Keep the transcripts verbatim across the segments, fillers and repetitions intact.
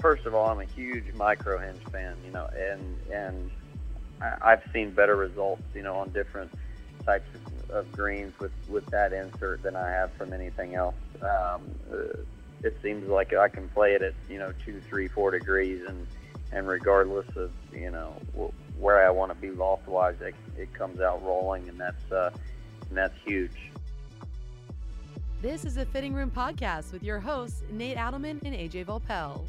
first of all, I'm a huge micro hinge fan, you know, and and I've seen better results, you know, on different types of, of greens with, with that insert than I have from anything else. Um, it seems like I can play it at, you know, two, three, four degrees, and, and regardless of, you know, where I want to be loft-wise, it, it comes out rolling, and that's, uh, and that's huge. This is the Fitting Room Podcast with your hosts, Nate Adelman and A J Volpel.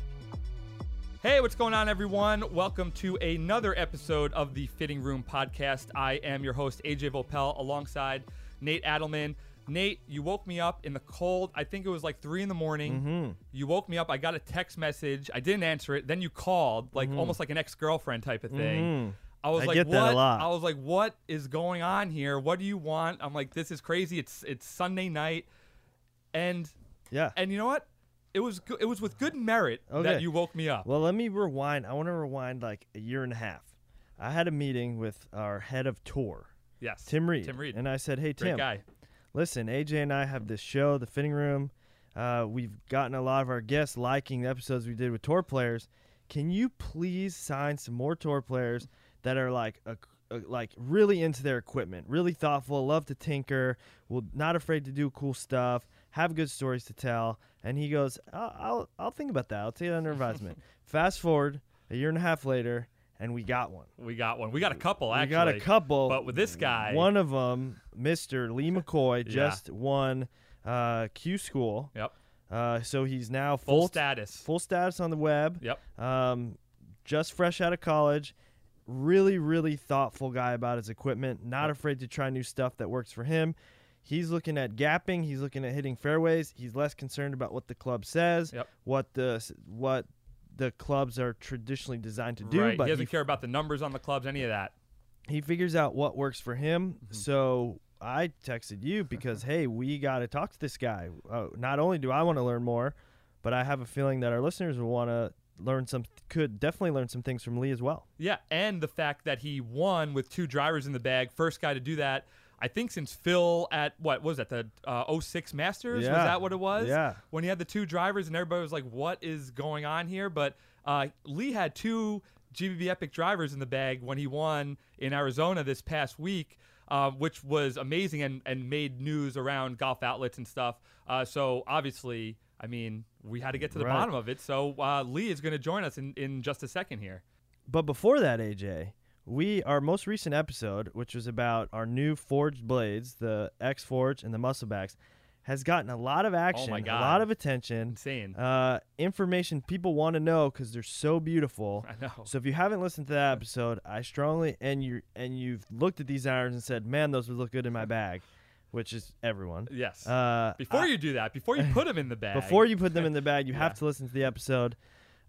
Hey, what's going on, everyone? Welcome to another episode of the Fitting Room Podcast. I am your host, A J Volpel, alongside Nate Adelman. Nate, you woke me up in the cold. I think it was like three in the morning. Mm-hmm. You woke me up. I got a text message. I didn't answer it. Then you called, like mm-hmm. almost like an ex-girlfriend type of thing. Mm-hmm. I was I like, get what? That a lot. I was like, what is going on here? What do you want? I'm like, this is crazy. It's it's Sunday night, and yeah, and you know what? It was it was with good merit okay. that you woke me up. Well, let me rewind. I want to rewind like a year and a half. I had a meeting with our head of tour. Yes, Tim Reed. Tim Reed. And I said, hey, Tim, great guy. Listen, A J and I have this show, The Fitting Room. Uh, we've gotten a lot of our guests liking the episodes we did with tour players. Can you please sign some more tour players that are like a, a, like really into their equipment, really thoughtful, love to tinker, will not afraid to do cool stuff, have good stories to tell? And he goes, I'll, I'll, I'll think about that. I'll take it under advisement. Fast forward a year and a half later, and we got one. We got one. We got a couple, actually. We got a couple. But with this guy. One of them, Mister Lee McCoy, yeah. just won uh, Q School. Yep. Uh, so he's now full, full status. Full status on the web. Yep. Um, just fresh out of college. Really, really thoughtful guy about his equipment. Not yep. afraid to try new stuff that works for him. He's looking at gapping. He's looking at hitting fairways. He's less concerned about what the club says, yep. what the what the clubs are traditionally designed to do. Right. But he doesn't he, care about the numbers on the clubs, any of that. He figures out what works for him. Mm-hmm. So I texted you because, hey, we got to talk to this guy. Uh, not only do I want to learn more, but I have a feeling that our listeners will want to learn some, could definitely learn some things from Lee as well. Yeah, and the fact that he won with two drivers in the bag, first guy to do that, I think since Phil at, what was that, the uh, oh six Masters? Yeah. Was that what it was? Yeah. When he had the two drivers and everybody was like, what is going on here? But uh, Lee had two G B B Epic drivers in the bag when he won in Arizona this past week, uh, which was amazing and, and made news around golf outlets and stuff. Uh, so obviously, I mean, we had to get to the right. bottom of it. So uh, Lee is going to join us in, in just a second here. But before that, A J, We our most recent episode, which was about our new forged blades, the X-Forge and the musclebacks, has gotten a lot of action, oh my God. a lot of attention, insane uh, information people want to know because they're so beautiful. I know. So if you haven't listened to that episode, I strongly and you and you've looked at these irons and said, "Man, those would look good in my bag," which is everyone. Yes. Uh, before I, you do that, before you put them in the bag, before you put them in the bag, you yeah. have to listen to the episode.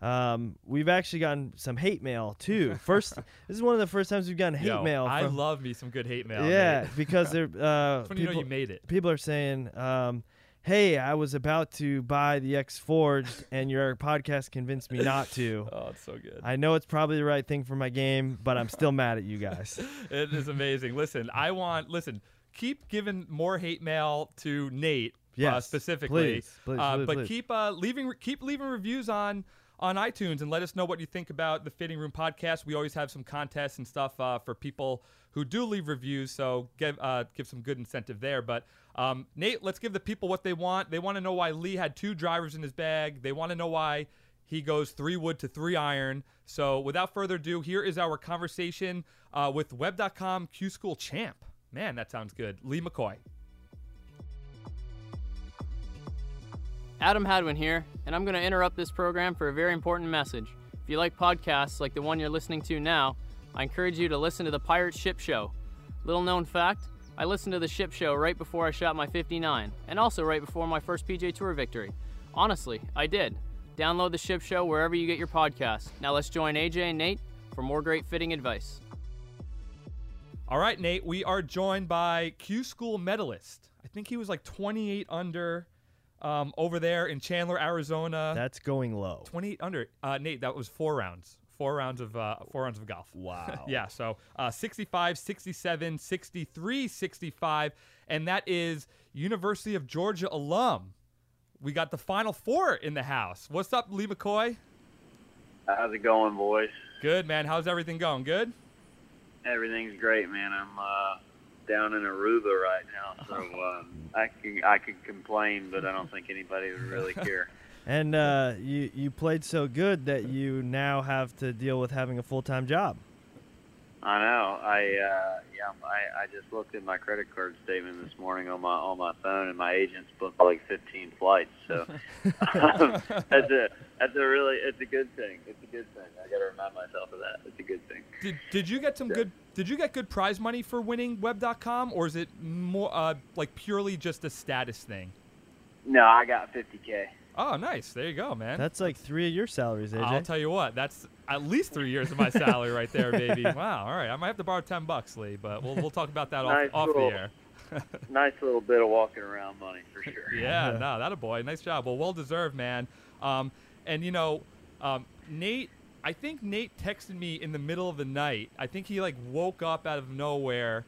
Um, we've actually gotten some hate mail too. First, this is one of the first times we've gotten hate Yo, mail. From, I love me some good hate mail. Yeah, because they're uh, people, you know you made it. People are saying, um, "Hey, I was about to buy the X-Forged, and your podcast convinced me not to." Oh, it's so good. I know it's probably the right thing for my game, but I'm still mad at you guys. It is amazing. Listen, I want listen. Keep giving more hate mail to Nate, yes, uh, specifically. Please, please, uh, please, but please. keep uh, leaving keep leaving reviews on. on iTunes, and let us know what you think about the Fitting Room Podcast. We always have some contests and stuff uh, for people who do leave reviews, so give uh, give some good incentive there. But um, Nate, let's give the people what they want. They want to know why Lee had two drivers in his bag. They want to know why he goes three wood to three iron. So without further ado, here is our conversation uh, with web dot com Q School champ. Man, that sounds good. Lee McCoy. Adam Hadwin here, and I'm going to interrupt this program for a very important message. If you like podcasts like the one you're listening to now, I encourage you to listen to the Pirate Ship Show. Little known fact, I listened to the Ship Show right before I shot my fifty-nine, and also right before my first P G A Tour victory. Honestly, I did. Download the Ship Show wherever you get your podcasts. Now let's join A J and Nate for more great fitting advice. All right, Nate, we are joined by Q School medalist. I think he was like twenty-eight under... Um, over there in Chandler, Arizona. That's going low. twenty-eight under. Uh, Nate, that was four rounds. Four rounds of uh, four rounds of golf. Wow. Yeah, so uh, sixty-five, sixty-seven, sixty-three, sixty-five, and that is University of Georgia alum. We got the Final Four in the house. What's up, Lee McCoy? How's it going, boys? Good, man. How's everything going? Good? Everything's great, man. I'm uh, down in Aruba right now, so uh, I can I could complain, but I don't think anybody would really care. And uh, you you played so good that you now have to deal with having a full-time job. I know. I uh, yeah. I, I just looked at my credit card statement this morning on my on my phone, and my agent's booked like fifteen flights. So um, that's a that's a really it's a good thing. It's a good thing. I got to remind myself of that. It's a good thing. Did Did you get some yeah. good? Did you get good prize money for winning web dot com, or is it more uh, like purely just a status thing? No, I got fifty K. Oh, nice. There you go, man. That's like three of your salaries, A J. I'll tell you what. That's at least three years of my salary right there, baby. Wow. All right. I might have to borrow ten bucks, Lee, but we'll we'll talk about that nice off, little, off the air. Nice little bit of walking around money for sure. Yeah, yeah. No, that a boy. Nice job. Well, well-deserved, man. Um, and, you know, um, Nate, I think Nate texted me in the middle of the night. I think he, like, woke up out of nowhere.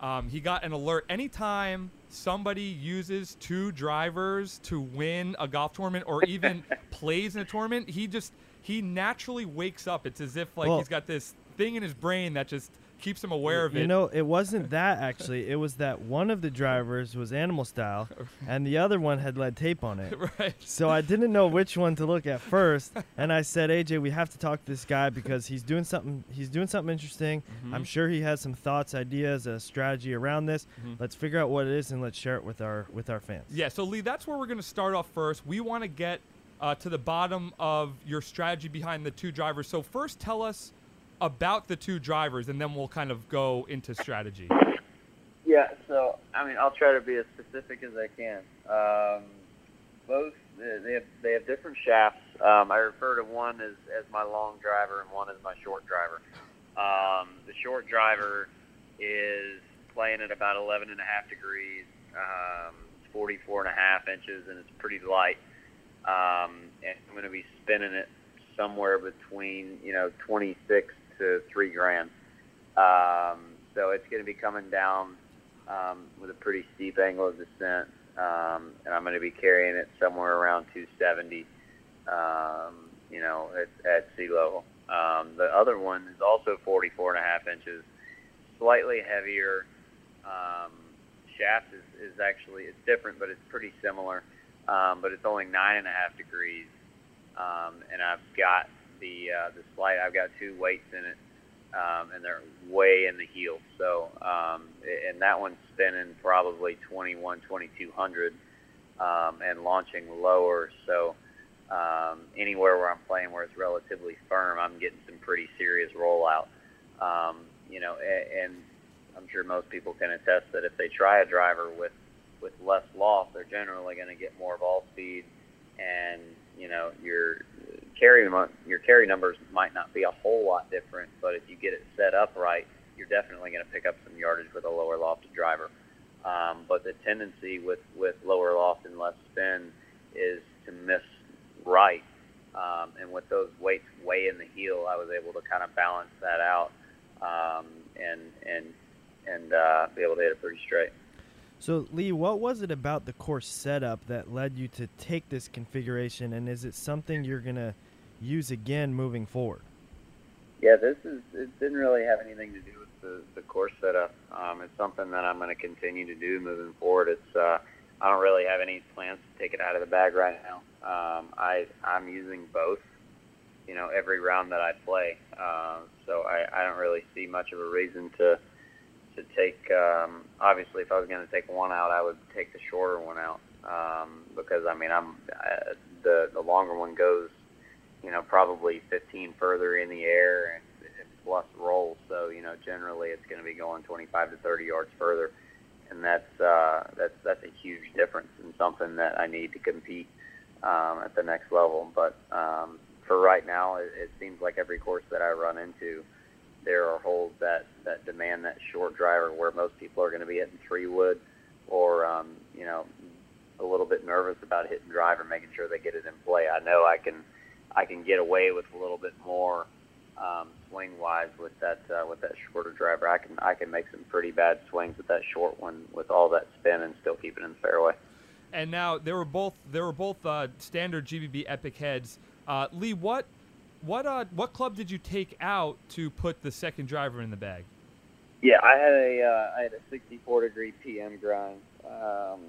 Um, he got an alert anytime somebody uses two drivers to win a golf tournament or even plays in a tournament. He just he naturally wakes up. It's as if like well, he's got this thing in his brain that just keeps him aware of it. You know, it wasn't that actually. It was that one of the drivers was animal style and the other one had lead tape on it. Right. So I didn't know which one to look at first. And I said, A J, we have to talk to this guy because he's doing something. He's doing something interesting. Mm-hmm. I'm sure he has some thoughts, ideas, a strategy around this. Mm-hmm. Let's figure out what it is and let's share it with our with our fans. Yeah. So Lee, that's where we're going to start off first. We want to get uh, to the bottom of your strategy behind the two drivers. So first, tell us about the two drivers, and then we'll kind of go into strategy. Yeah, so, I mean, I'll try to be as specific as I can. Um, both, they have, they have different shafts. Um, I refer to one as, as my long driver and one as my short driver. Um, the short driver is playing at about eleven and a half degrees, um, forty-four and a half inches, and it's pretty light. Um, and I'm going to be spinning it somewhere between, you know, twenty-six to three grand. Um, so it's going to be coming down um, with a pretty steep angle of descent, um, and I'm going to be carrying it somewhere around two seventy, um, you know, at, at sea level. Um, the other one is also forty-four and a half inches, slightly heavier. Um, shaft is, is actually, it's different, but it's pretty similar, um, but it's only nine and a half degrees, um, and I've got the uh, the slide. I've got two weights in it, um, and they're way in the heel. So, um, and that one's spinning probably twenty-one, twenty-two hundred, um, and launching lower. So, um, anywhere where I'm playing where it's relatively firm, I'm getting some pretty serious rollout. Um, you know, and, and I'm sure most people can attest that if they try a driver with with less loft, they're generally going to get more ball speed, and you know your carry your carry numbers might not be a whole lot different, but if you get it set up right, you're definitely going to pick up some yardage with a lower lofted driver. Um, but the tendency with, with lower loft and less spin is to miss right, um, and with those weights way in the heel, I was able to kind of balance that out um, and and and uh, be able to hit it pretty straight. So, Lee, what was it about the course setup that led you to take this configuration, and is it something you're going to use again moving forward? Yeah, this is, it didn't really have anything to do with the, the course setup. Um, it's something that I'm going to continue to do moving forward. It's uh, I don't really have any plans to take it out of the bag right now. Um, I, I'm using both, you know, every round that I play. Uh, so I, I don't really see much of a reason to to take, um, obviously, if I was going to take one out, I would take the shorter one out, um, because, I mean, I'm I, the, the longer one goes, you know, probably fifteen further in the air and it's less roll, so, you know, generally it's going to be going twenty-five to thirty yards further, and that's, uh, that's, that's a huge difference and something that I need to compete um, at the next level, but um, for right now, it, it seems like every course that I run into, there are holes that, that demand that short driver where most people are going to be hitting three wood or, um, you know, a little bit nervous about hitting driver, making sure they get it in play. I know I can I can get away with a little bit more um, swing-wise with that uh, with that shorter driver. I can I can make some pretty bad swings with that short one with all that spin and still keep it in the fairway. And now they were both they were both uh, standard G B B Epic heads. Uh, Lee, what What uh, what club did you take out to put the second driver in the bag? Yeah, I had a uh, I had a sixty-four degree P M grind um,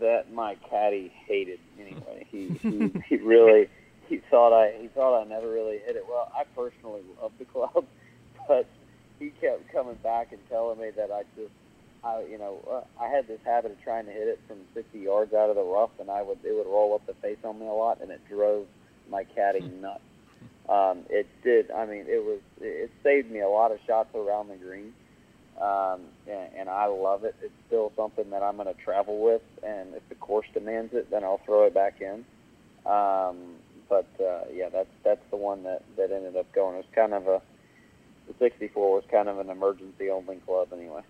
that my caddy hated. Anyway, he, he he really he thought I he thought I never really hit it well. I personally love the club, but he kept coming back and telling me that I just I you know uh, I had this habit of trying to hit it from sixty yards out of the rough, and I would it would roll up the face on me a lot, and it drove my caddy nuts. Um, it did. I mean, it was. It saved me a lot of shots around the green, um, and, and I love it. It's still something that I'm going to travel with, and if the course demands it, then I'll throw it back in. Um, but uh, yeah, that's that's the one that, that ended up going. It was kind of a the sixty-four was kind of an emergency only club anyway.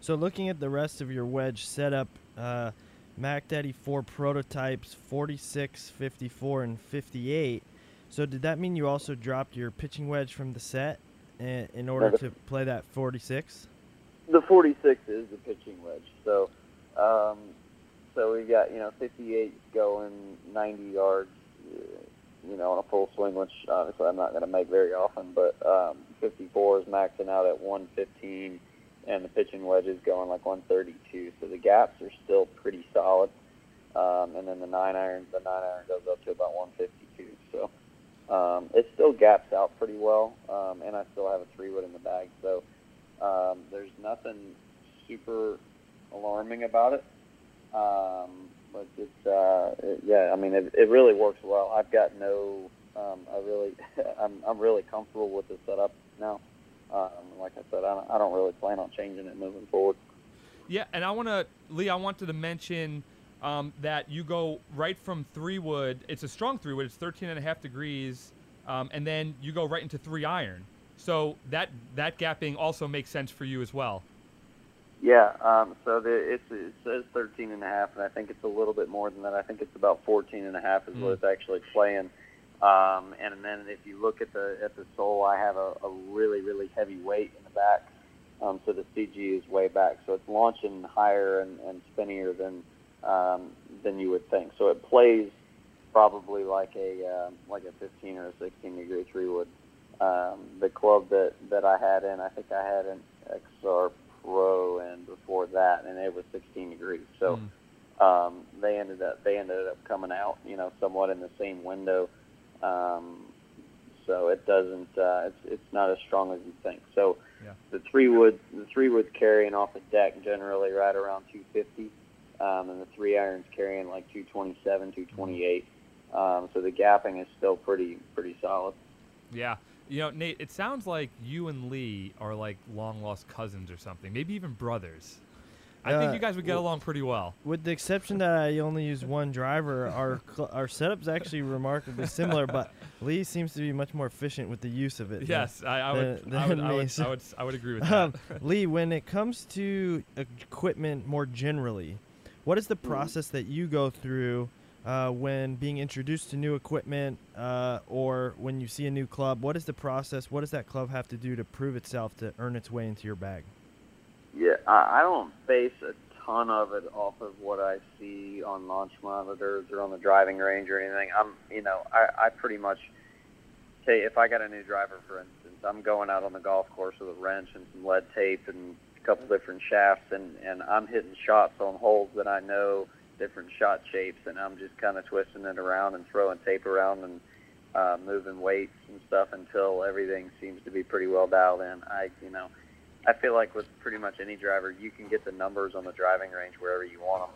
So looking at the rest of your wedge setup, uh, Mac Daddy four prototypes, forty-six, fifty-four, and fifty-eight. So did that mean you also dropped your pitching wedge from the set in order to play that forty-six? The forty-six is the pitching wedge. So um, so we've got, you know, fifty-eight going ninety yards, you know, on a full swing, which obviously I'm not going to make very often, but um, fifty-four is maxing out at one fifteen, and the pitching wedge is going like one thirty-two. So the gaps are still pretty solid. Um, and then the nine iron, the nine iron goes up to about one fifty-two. So Um, it still gaps out pretty well, um, and I still have a three-wood in the bag, so um, there's nothing super alarming about it. Um, but it's, uh, it, yeah, I mean, it, it really works well. I've got no, um, I really, I'm, I'm really comfortable with the setup now. Um, like I said, I don't, I don't really plan on changing it moving forward. Yeah, and I want to, Lee, I wanted to mention Um, that you go right from three wood. It's a strong three wood. It's thirteen and a half degrees, um, and then you go right into three iron. So that that gapping also makes sense for you as well. Yeah. Um, so the, it's, it says thirteen and a half, and I think it's a little bit more than that. I think it's about fourteen and a half is mm. what it's actually playing. Um, and then if you look at the at the sole, I have a, a really really heavy weight in the back. Um, so the C G is way back. So it's launching higher and, and spinnier than. Um, than you would think. So it plays probably like a um, like a fifteen or a sixteen degree three wood. Um, the club that, that I had in, I think I had an X R Pro, and before that, and it was sixteen degrees. So mm. um, they ended up they ended up coming out, you know, somewhat in the same window. Um, so it doesn't uh, it's it's not as strong as you think. So yeah. the three wood the three wood's carrying off the deck generally right around two fifty. Um, and the three iron's carrying like two twenty-seven, two twenty-eight. Um, so the gapping is still pretty, pretty solid. Yeah. You know, Nate, it sounds like you and Lee are like long lost cousins or something, maybe even brothers. I uh, think you guys would get with, along pretty well. With the exception that I only use one driver, our our setup's actually remarkably similar, but Lee seems to be much more efficient with the use of it. Yes, than, I, I, would, than I, would, I, would, I would I would agree with that. Um, Lee, when it comes to equipment more generally, what is the process that you go through uh, when being introduced to new equipment uh, or when you see a new club? What is the process? What does that club have to do to prove itself to earn its way into your bag? Yeah, I don't base a ton of it off of what I see on launch monitors or on the driving range or anything. I'm, you know, I, I pretty much say if I got a new driver, for instance, I'm going out on the golf course with a wrench and some lead tape and couple different shafts, and and I'm hitting shots on holes that I know, different shot shapes, and I'm just kind of twisting it around and throwing tape around and uh, moving weights and stuff until everything seems to be pretty well dialed in. I you know I feel like with pretty much any driver you can get the numbers on the driving range wherever you want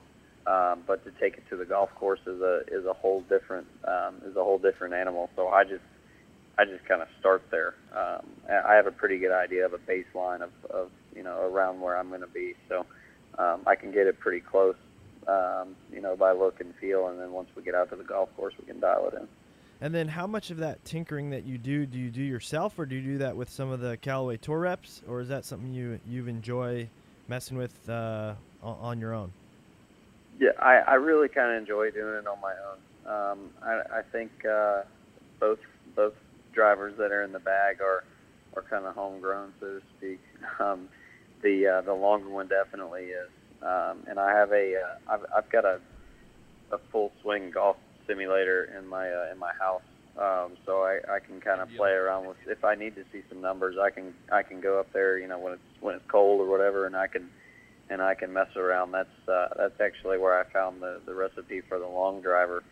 them, um, but to take it to the golf course is a is a whole different um, is a whole different animal. So I just I just kind of start there. Um, I have a pretty good idea of a baseline of, of you know, around where I'm going to be. So um, I can get it pretty close, um, you know, by look and feel. And then once we get out to the golf course, we can dial it in. And then how much of that tinkering that you do, do you do yourself, or do you do that with some of the Callaway tour reps? Or is that something you, you enjoy messing with uh, on your own? Yeah, I, I really kind of enjoy doing it on my own. Um, I, I think uh, both both. drivers that are in the bag are are kind of homegrown, so to speak. Um, the uh, the longer one definitely is, um, and I have a uh, I've, I've got a a full swing golf simulator in my uh, in my house, Um, so I, I can kind of play around with, if I need to see some numbers, I can I can go up there, you know, when it's when it's cold or whatever, and I can and I can mess around. That's uh, that's actually where I found the, the recipe for the long driver,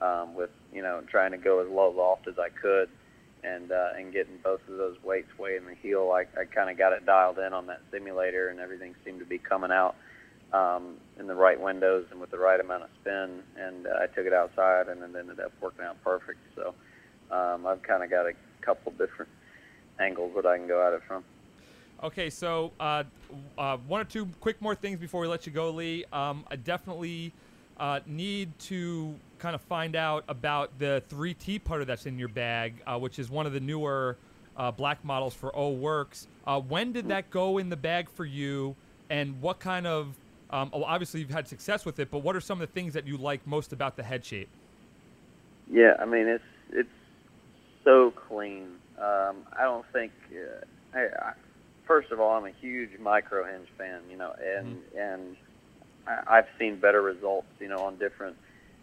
um, with you know trying to go as low loft as I could, and uh, and getting both of those weights way in the heel. I I kind of got it dialed in on that simulator, and everything seemed to be coming out um, in the right windows and with the right amount of spin. And uh, I took it outside, and it ended up working out perfect. So. Um, I've kind of got a couple different angles that I can go at it from. Okay, so uh, uh, one or two quick more things before we let you go, Lee. Um, I definitely uh, need to kind of find out about the three T putter that's in your bag, uh, which is one of the newer uh, black models for O-Works. Uh, when did that go in the bag for you, and what kind of um, – obviously you've had success with it, but what are some of the things that you like most about the head shape? Yeah, I mean, it's it's – so clean. Um, I don't think. Uh, I, I, first of all, I'm a huge micro hinge fan, you know, and mm-hmm. and I, I've seen better results, you know, on different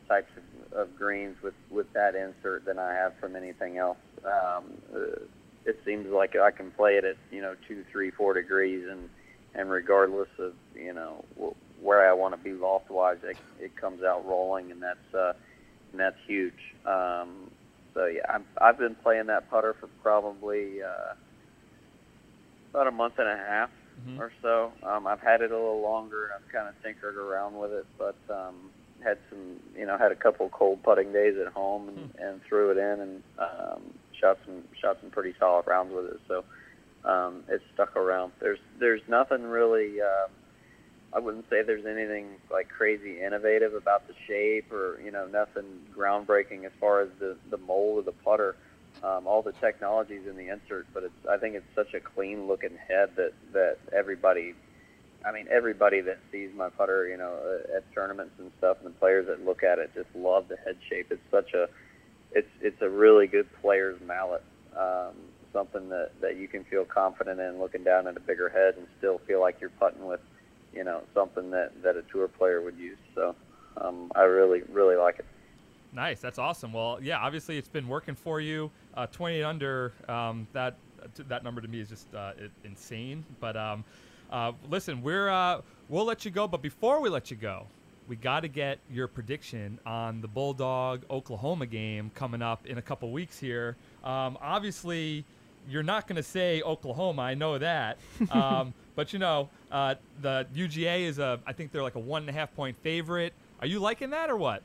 types of, of greens with with that insert than I have from anything else. Um, uh, it seems like I can play it at you know two, three, four degrees, and and regardless of you know where I want to be loft-wise, it, it comes out rolling, and that's uh, and that's huge. Um, So, yeah, I'm, I've been playing that putter for probably uh, about a month and a half mm-hmm. or so. Um, I've had it a little longer, and I've kind of tinkered around with it, but um, had some, you know, had a couple cold putting days at home and, mm-hmm. and threw it in and um, shot some shot some pretty solid rounds with it. So um, it's stuck around. There's there's nothing really. Um, I wouldn't say there's anything like crazy innovative about the shape or, you know, nothing groundbreaking as far as the, the mold of the putter. Um, all the technology's in the insert, but it's, I think it's such a clean looking head that, that everybody, I mean, everybody that sees my putter, you know, at tournaments and stuff, and the players that look at it just love the head shape. It's such a, it's, it's a really good player's mallet. Um, something that, that you can feel confident in looking down at a bigger head and still feel like you're putting with, you know, something that, that a tour player would use. So um, I really, really like it. Nice. That's awesome. Well, yeah, obviously it's been working for you. Uh, twenty-eight under, um, that that number to me is just uh, insane. But um, uh, listen, we're, uh, we'll let you go. But before we let you go, we got to get your prediction on the Bulldog-Oklahoma game coming up in a couple weeks here. Um, obviously, you're not going to say Oklahoma. I know that. Um, but, you know, uh, the U G A is, a, I think they're like a one-and-a-half-point favorite. Are you liking that or what?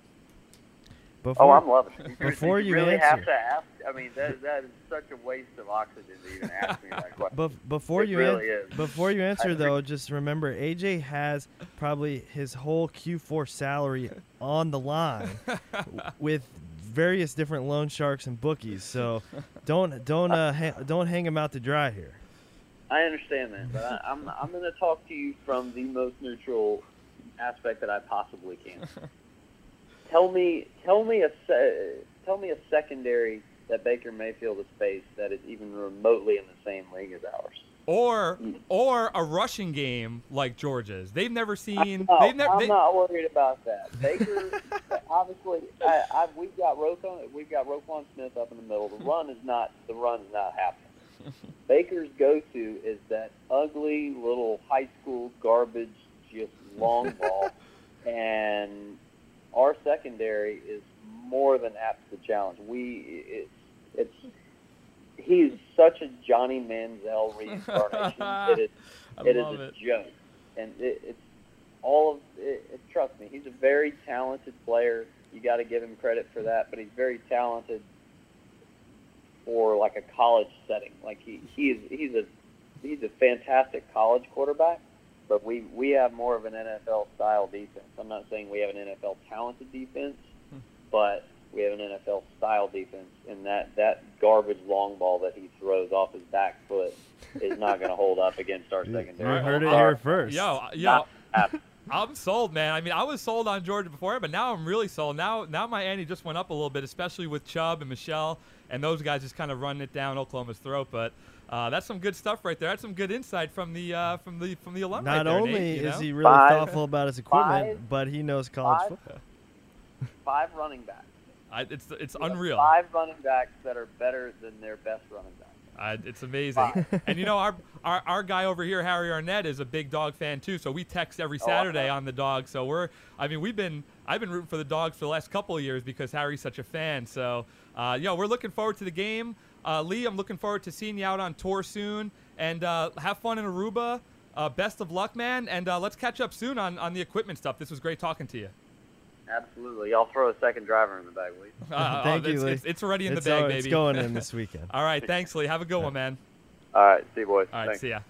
Before, oh, I'm loving it. Before you, you really answer. have to ask. I mean, that, that is such a waste of oxygen to even ask me that question. Be- before, you really an- before you answer, though, just remember, A J has probably his whole Q four salary on the line with – various different loan sharks and bookies, so don't don't uh, ha- don't hang them out to dry here. I understand that, but I, I'm I'm going to talk to you from the most neutral aspect that I possibly can. Tell me tell me a se- tell me a secondary that Baker Mayfield has faced that is even remotely in the same league as ours. Or or a rushing game like Georgia's. They've never seen. Know, they've never, I'm they, not worried about that. Baker, obviously, I, I, we've got Roquan. We've got Roquan Smith up in the middle. The run is not. The run's not happening. Baker's go-to is that ugly little high school garbage, just long ball, and our secondary is more than apt to challenge. We it, it's. He's such a Johnny Manziel reincarnation. it is, it is a it. joke, and it, it's all of. It, it, trust me, he's a very talented player. You got to give him credit for that, but he's very talented for like a college setting. Like he, he is, he's a he's a fantastic college quarterback, but we we have more of an N F L style defense. I'm not saying we have an N F L talented defense, but. We have an N F L-style defense, and that, that garbage long ball that he throws off his back foot is not going to hold up against our secondary. You heard it here first. Yo, yo, I'm sold, man. I mean, I was sold on Georgia before, but now I'm really sold. Now now my ante just went up a little bit, especially with Chubb and Michelle, and those guys just kind of running it down Oklahoma's throat. But uh, that's some good stuff right there. That's some good insight from the uh, from the from the alumni. Not there, only Nate, is know? he really five, thoughtful about his equipment, five, but he knows college five, football. Five running backs. I, it's it's we unreal. Five running backs that are better than their best running back. Uh, it's amazing. And, you know, our, our our guy over here, Harry Arnett, is a big dog fan, too. So we text every Saturday oh, on the dog. So we're I mean, we've been I've been rooting for the dogs for the last couple of years because Harry's such a fan. So, uh, you know, we're looking forward to the game. Uh, Lee, I'm looking forward to seeing you out on tour soon. And uh, have fun in Aruba. Uh, best of luck, man. And uh, let's catch up soon on, on the equipment stuff. This was great talking to you. Absolutely. I'll throw a second driver in the bag, Lee. Uh, Thank oh, you, Lee. It's, it's already in it's the bag, all, baby. It's going in this weekend. All right. Thanks, Lee. Have a good one, man. All right. See you, boys. All right. Thanks. See ya.